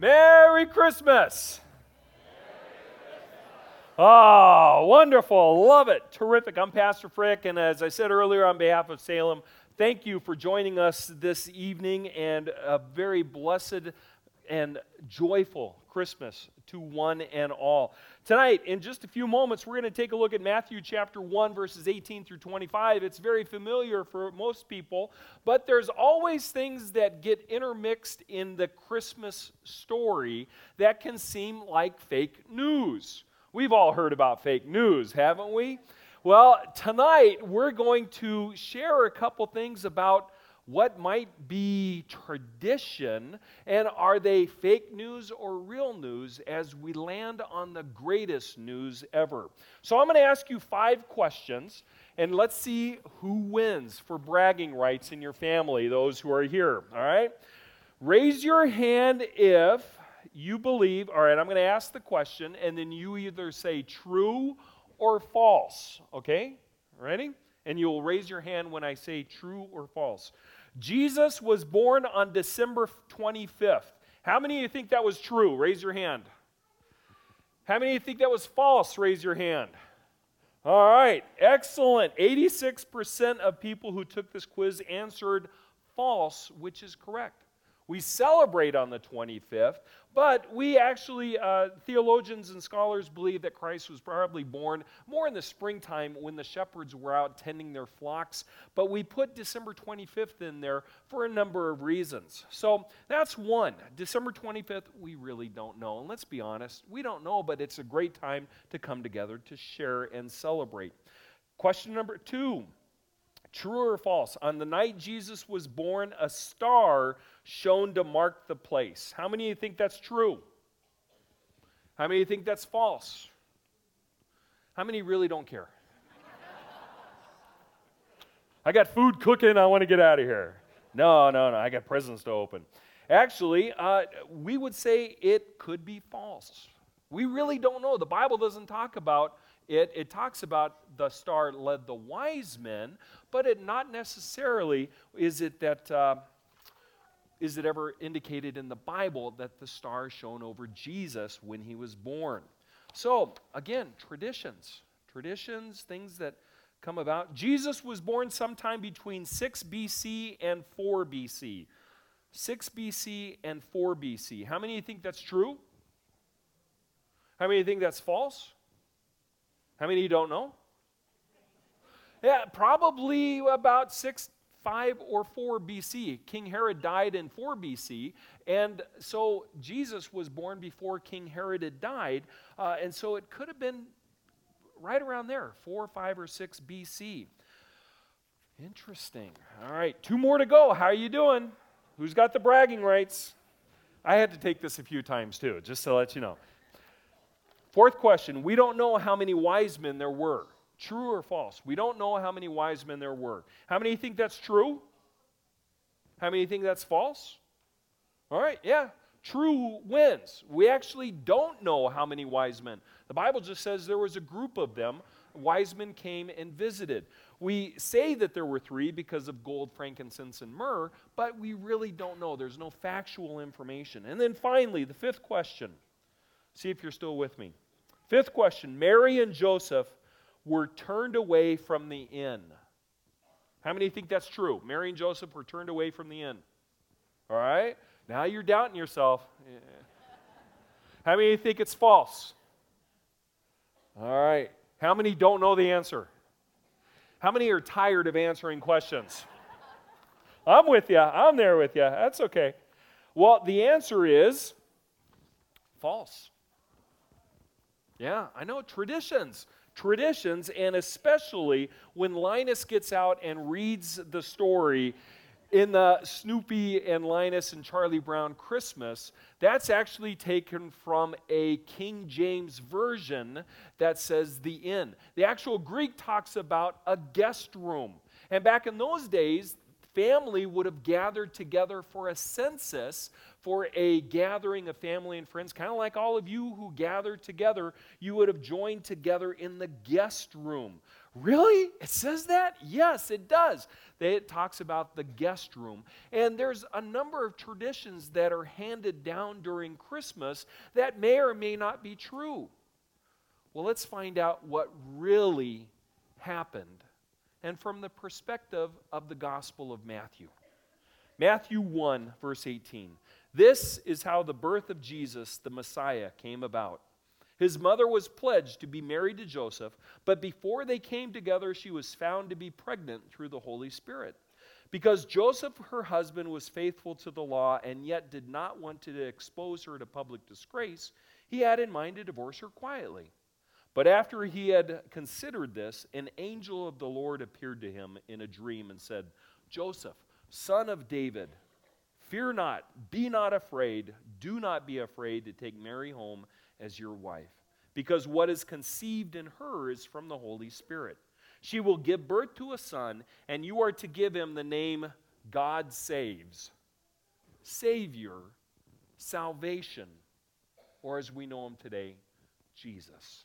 Merry Christmas. Oh, wonderful. Love it. Terrific. I'm Pastor Frick, and as I said earlier, on behalf of Salem, thank you for joining us this evening, and a very blessed and joyful Christmas to one and all. Tonight, in just a few moments, we're going to take a look at Matthew chapter 1, verses 18 through 25. It's very familiar for most people, but there's always things that get intermixed in the Christmas story that can seem like fake news. We've all heard about fake news, haven't we? Well, tonight, we're going to share a couple things about what might be tradition, and are they fake news or real news, as we land on the greatest news ever. So I'm going to ask you 5 questions, and let's see who wins for bragging rights in your family, those who are here, all right? Raise your hand if you believe, all right, I'm going to ask the question, and then you either say true or false, okay? Ready? And you'll raise your hand when I say true or false. Jesus was born on December 25th. How many of you think that was true? Raise your hand. How many of you think that was false? Raise your hand. All right, excellent. 86% of people who took this quiz answered false, which is correct. We celebrate on the 25th, but we actually, theologians and scholars believe that Christ was probably born more in the springtime when the shepherds were out tending their flocks, but we put December 25th in there for a number of reasons. So that's one. December 25th, we really don't know, and let's be honest, we don't know, but it's a great time to come together to share and celebrate. Question number 2. True or false? On the night Jesus was born, a star shone to mark the place. How many of you think that's true? How many of you think that's false? How many really don't care? I got food cooking. I want to get out of here. No. I got presents to open. Actually, we would say it could be false. We really don't know. The Bible doesn't talk about it. It talks about the star led the wise men, but it not necessarily is it ever indicated in the Bible that the star shone over Jesus when he was born. So, again, traditions, things that come about. Jesus was born sometime between 6 BC and 4 BC. 6 BC and 4 BC. How many of you think that's true? How many of you think that's false? How many of you don't know? Yeah, probably about 5 or 4 BC. King Herod died in 4 BC, and so Jesus was born before King Herod had died, and so it could have been right around there, 4, 5, or 6 BC. Interesting. All right, 2 more to go. How are you doing? Who's got the bragging rights? I had to take this a few times, too, just to let you know. 4th question, we don't know how many wise men there were. True or false? We don't know how many wise men there were. How many think that's true? How many think that's false? All right, yeah. True wins. We actually don't know how many wise men. The Bible just says there was a group of them. Wise men came and visited. We say that there were 3 because of gold, frankincense, and myrrh, but we really don't know. There's no factual information. And then finally, the 5th question. See if you're still with me. 5th question, Mary and Joseph were turned away from the inn. How many think that's true? Mary and Joseph were turned away from the inn. All right? Now you're doubting yourself. Yeah. How many think it's false? All right. How many don't know the answer? How many are tired of answering questions? I'm with you. I'm there with you. That's okay. Well, the answer is false. Yeah, I know, traditions, and especially when Linus gets out and reads the story in the Snoopy and Linus and Charlie Brown Christmas, that's actually taken from a King James version that says the inn. The actual Greek talks about a guest room. And back in those days, family would have gathered together for a census, for a gathering of family and friends, kind of like all of you who gather together, you would have joined together in the guest room. Really? It says that? Yes, it does. It talks about the guest room. And there's a number of traditions that are handed down during Christmas that may or may not be true. Well, let's find out what really happened. And from the perspective of the Gospel of Matthew. Matthew 1, verse 18. This is how the birth of Jesus, the Messiah, came about. His mother was pledged to be married to Joseph, but before they came together, she was found to be pregnant through the Holy Spirit. Because Joseph, her husband, was faithful to the law and yet did not want to expose her to public disgrace, he had in mind to divorce her quietly. But after he had considered this, an angel of the Lord appeared to him in a dream and said, Joseph, son of David, fear not, be not afraid, do not be afraid to take Mary home as your wife, because what is conceived in her is from the Holy Spirit. She will give birth to a son, and you are to give him the name God Saves, Savior, Salvation, or as we know him today, Jesus,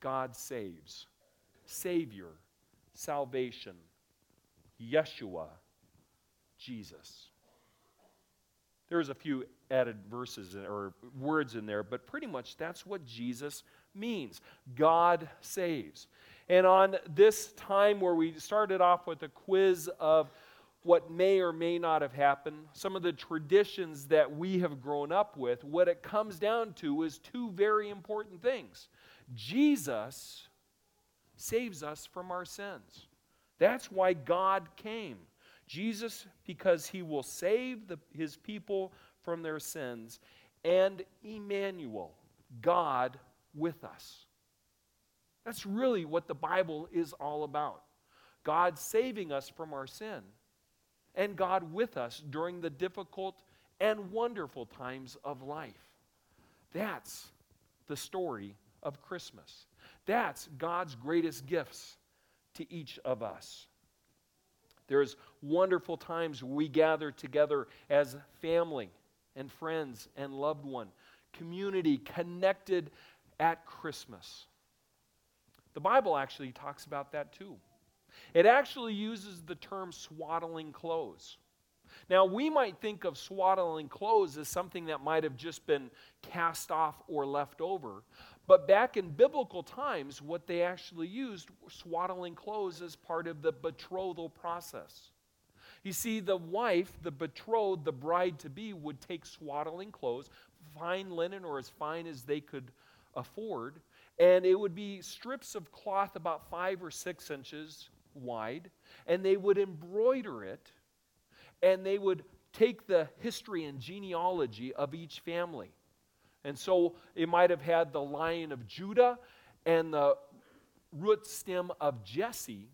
God Saves, Savior, Salvation, Yeshua, Jesus. There's a few added verses or words in there, but pretty much that's what Jesus means. God saves. And on this time where we started off with a quiz of what may or may not have happened, some of the traditions that we have grown up with, what it comes down to is two very important things. Jesus saves us from our sins. That's why God came. Jesus, because he will save his people from their sins, and Emmanuel, God with us. That's really what the Bible is all about. God saving us from our sin, and God with us during the difficult and wonderful times of life. That's the story of Christmas. That's God's greatest gifts to each of us. There's wonderful times we gather together as family and friends and loved one, community connected at Christmas. The Bible actually talks about that too. It actually uses the term swaddling clothes. Now, we might think of swaddling clothes as something that might have just been cast off or left over, but back in biblical times, what they actually used were swaddling clothes as part of the betrothal process. You see, the wife, the betrothed, the bride-to-be, would take swaddling clothes, fine linen or as fine as they could afford, and it would be strips of cloth about 5 or 6 inches wide, and they would embroider it, and they would take the history and genealogy of each family. And so it might have had the Lion of Judah and the root stem of Jesse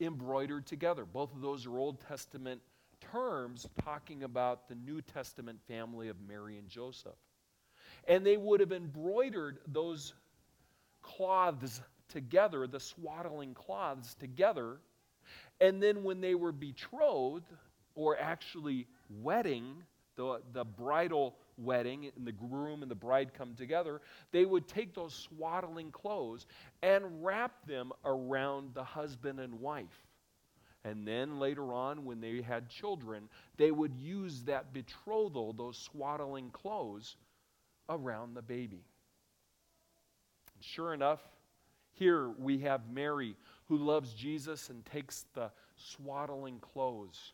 embroidered together. Both of those are Old Testament terms talking about the New Testament family of Mary and Joseph. And they would have embroidered those cloths together, the swaddling cloths together. And then when they were betrothed, or actually wedding, the bridal wedding, and the groom and the bride come together, they would take those swaddling clothes and wrap them around the husband and wife. And then later on, when they had children, they would use that betrothal, those swaddling clothes, around the baby. Sure enough, here we have Mary who loves Jesus and takes the swaddling clothes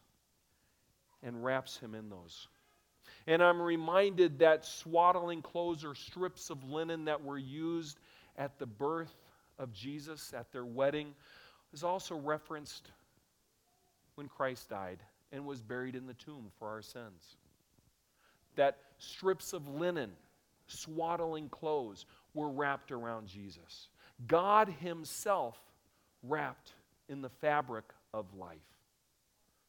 and wraps him in those. And I'm reminded that swaddling clothes are strips of linen that were used at the birth of Jesus, at their wedding. Is also referenced when Christ died and was buried in the tomb for our sins. That strips of linen, swaddling clothes, were wrapped around Jesus. God himself wrapped in the fabric of life.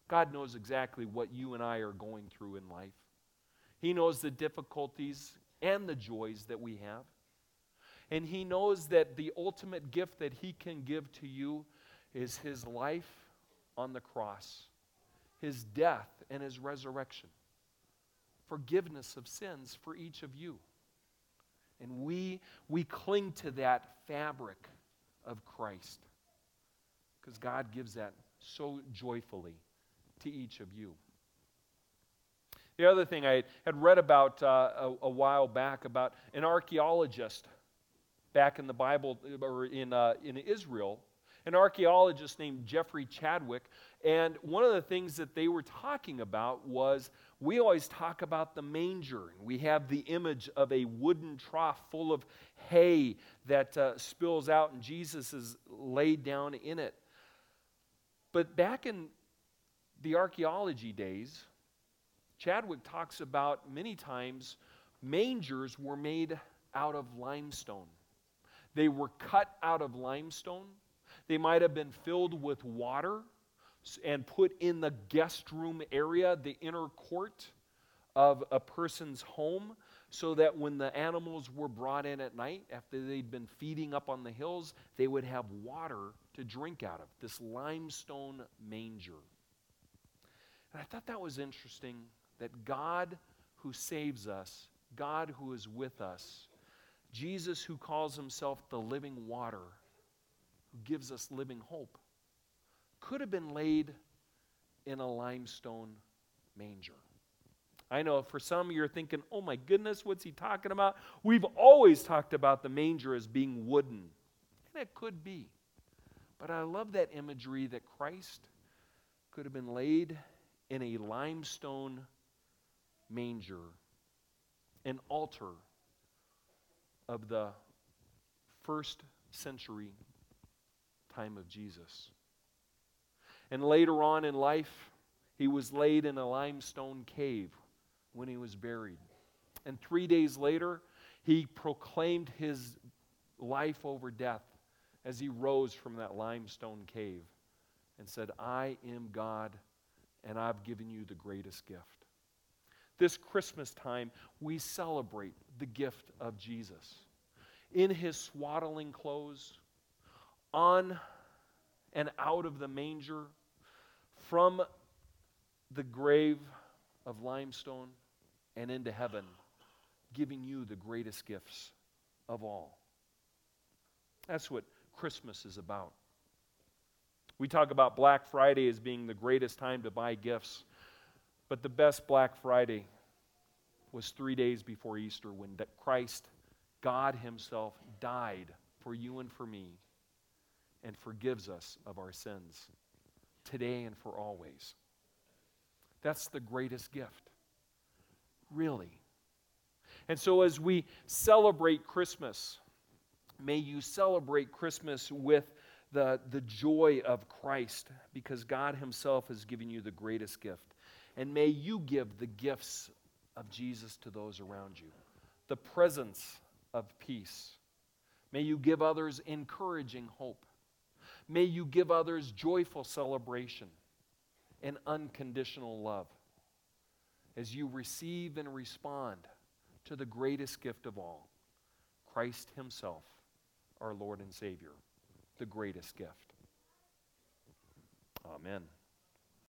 God knows exactly what you and I are going through in life. He knows the difficulties and the joys that we have. And He knows that the ultimate gift that He can give to you is His life on the cross, His death and His resurrection, forgiveness of sins for each of you. And we cling to that fabric of Christ because God gives that so joyfully to each of you. The other thing I had read about a while back about an archaeologist back in the Bible, or in Israel, an archaeologist named Jeffrey Chadwick, and one of the things that they were talking about was, we always talk about the manger. We have the image of a wooden trough full of hay that spills out, and Jesus is laid down in it. But back in the archaeology days, Chadwick talks about many times mangers were made out of limestone. They were cut out of limestone. They might have been filled with water and put in the guest room area, the inner court of a person's home, so that when the animals were brought in at night, after they'd been feeding up on the hills, they would have water to drink out of, this limestone manger. And I thought that was interesting, that God who saves us, God who is with us, Jesus who calls Himself the living water, who gives us living hope, could have been laid in a limestone manger. I know for some you're thinking, oh my goodness, what's he talking about? We've always talked about the manger as being wooden. And it could be. But I love that imagery that Christ could have been laid in a limestone manger, an altar of the first century time of Jesus. And later on in life, He was laid in a limestone cave when He was buried. And 3 days later, He proclaimed His life over death as He rose from that limestone cave and said, I am God, and I've given you the greatest gift. This Christmas time, we celebrate the gift of Jesus. In His swaddling clothes, on and out of the manger, from the grave of limestone and into heaven, giving you the greatest gifts of all. That's what Christmas is about. We talk about Black Friday as being the greatest time to buy gifts, but the best Black Friday was 3 days before Easter, when Christ, God Himself, died for you and for me and forgives us of our sins today and for always. That's the greatest gift, really. And so as we celebrate Christmas, may you celebrate Christmas with the joy of Christ, because God Himself has given you the greatest gift. And may you give the gifts of Jesus to those around you, the presence of peace. May you give others encouraging hope. May you give others joyful celebration and unconditional love as you receive and respond to the greatest gift of all, Christ Himself, our Lord and Savior, the greatest gift. Amen.